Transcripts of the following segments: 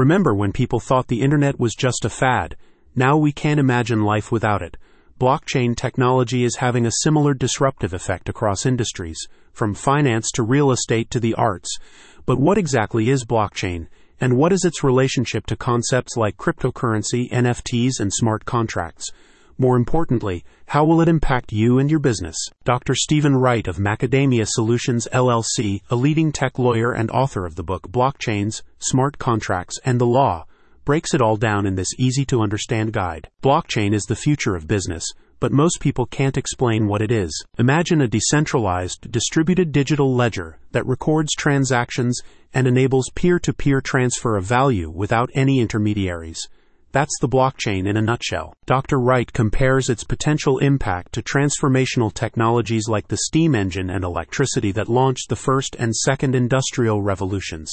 Remember when people thought the internet was just a fad? Now we can't imagine life without it. Blockchain technology is having a similar disruptive effect across industries, from finance to real estate to the arts. But what exactly is blockchain, and what is its relationship to concepts like cryptocurrency, NFTs, and smart contracts? More importantly, how will it impact you and your business? Dr. Steven Wright of Macadamia Solutions, LLC, a leading tech lawyer and author of the book Blockchains, Smart Contracts, and the Law, breaks it all down in this easy-to-understand guide. Blockchain is the future of business, but most people can't explain what it is. Imagine a decentralized, distributed digital ledger that records transactions and enables peer-to-peer transfer of value without any intermediaries. That's the blockchain in a nutshell. Dr. Wright compares its potential impact to transformational technologies like the steam engine and electricity that launched the first and second industrial revolutions.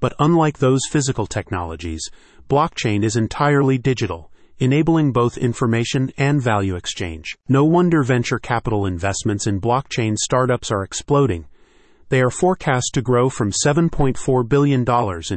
But unlike those physical technologies, blockchain is entirely digital, enabling both information and value exchange. No wonder venture capital investments in blockchain startups are exploding. They are forecast to grow from $7.4 billion in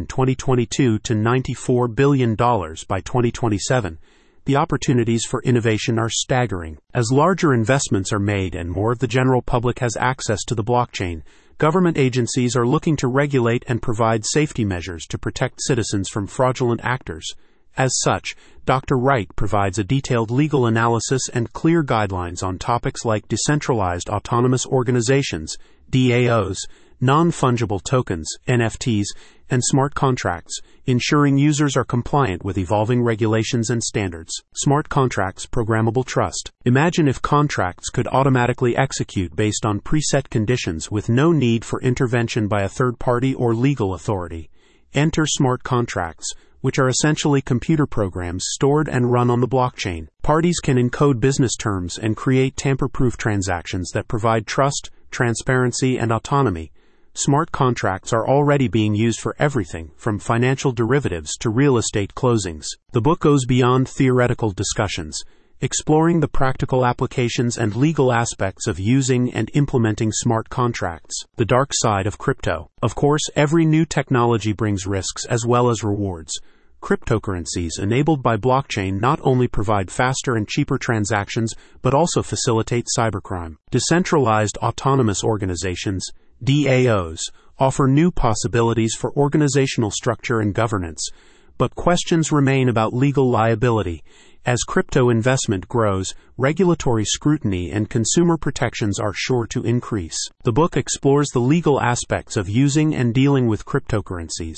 2022 to $94 billion by 2027. The opportunities for innovation are staggering. As larger investments are made and more of the general public has access to the blockchain, government agencies are looking to regulate and provide safety measures to protect citizens from fraudulent actors. As such, Dr. Wright provides a detailed legal analysis and clear guidelines on topics like decentralized autonomous organizations, DAOs, non-fungible tokens, NFTs, and smart contracts, ensuring users are compliant with evolving regulations and standards. Smart contracts, programmable trust. Imagine if contracts could automatically execute based on preset conditions with no need for intervention by a third party or legal authority. Enter smart contracts, which are essentially computer programs stored and run on the blockchain. Parties can encode business terms and create tamper-proof transactions that provide trust, transparency, and autonomy. Smart contracts are already being used for everything, from financial derivatives to real estate closings. The book goes beyond theoretical discussions, exploring the practical applications and legal aspects of using and implementing smart contracts. The dark side of crypto. Of course, every new technology brings risks as well as rewards. Cryptocurrencies enabled by blockchain not only provide faster and cheaper transactions, but also facilitate cybercrime. Decentralized autonomous organizations, DAOs, offer new possibilities for organizational structure and governance, but questions remain about legal liability. As crypto investment grows, regulatory scrutiny and consumer protections are sure to increase. The book explores the legal aspects of using and dealing with cryptocurrencies.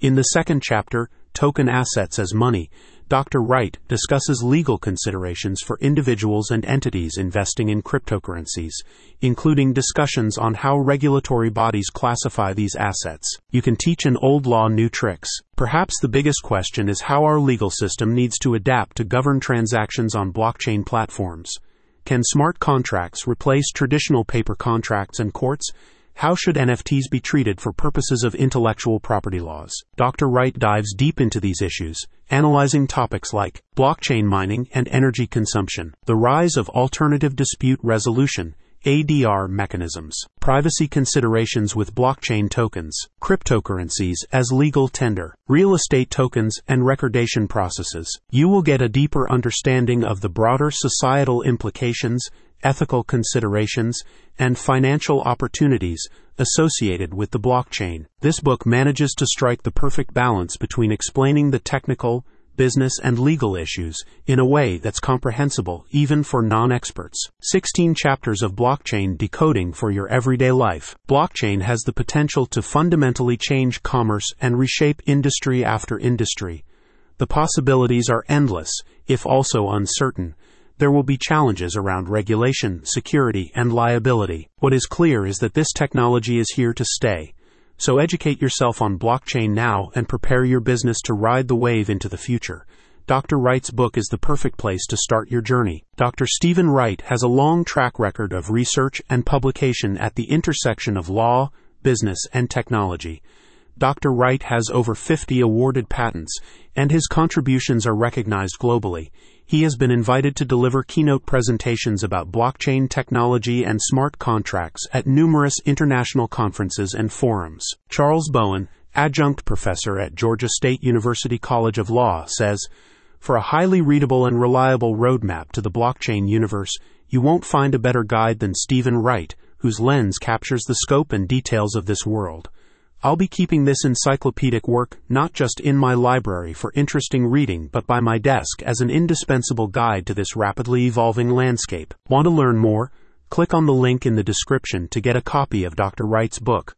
In the second chapter, Token Assets as Money, Dr. Wright discusses legal considerations for individuals and entities investing in cryptocurrencies, including discussions on how regulatory bodies classify these assets. You can teach an old law new tricks. Perhaps the biggest question is how our legal system needs to adapt to govern transactions on blockchain platforms. Can smart contracts replace traditional paper contracts and courts? How should NFTs be treated for purposes of intellectual property laws? Dr. Wright dives deep into these issues, analyzing topics like blockchain mining and energy consumption, the rise of alternative dispute resolution, ADR mechanisms, privacy considerations with blockchain tokens, cryptocurrencies as legal tender, real estate tokens, and recordation processes. You will get a deeper understanding of the broader societal implications, ethical considerations, and financial opportunities associated with the blockchain. This book manages to strike the perfect balance between explaining the technical, business, and legal issues in a way that's comprehensible even for non-experts. 16 chapters of blockchain decoding for your everyday life. Blockchain has the potential to fundamentally change commerce and reshape industry after industry. The possibilities are endless, if also uncertain. There will be challenges around regulation, security, and liability. What is clear is that this technology is here to stay. So educate yourself on blockchain now and prepare your business to ride the wave into the future. Dr. Wright's book is the perfect place to start your journey. Dr. Steven Wright has a long track record of research and publication at the intersection of law, business, and technology. Dr. Wright has over 50 awarded patents, and his contributions are recognized globally. He has been invited to deliver keynote presentations about blockchain technology and smart contracts at numerous international conferences and forums. Charles Bowen, adjunct professor at Georgia State University College of Law, says, "For a highly readable and reliable roadmap to the blockchain universe, you won't find a better guide than Steven Wright, whose lens captures the scope and details of this world. I'll be keeping this encyclopedic work not just in my library for interesting reading but by my desk as an indispensable guide to this rapidly evolving landscape." Want to learn more? Click on the link in the description to get a copy of Dr. Wright's book.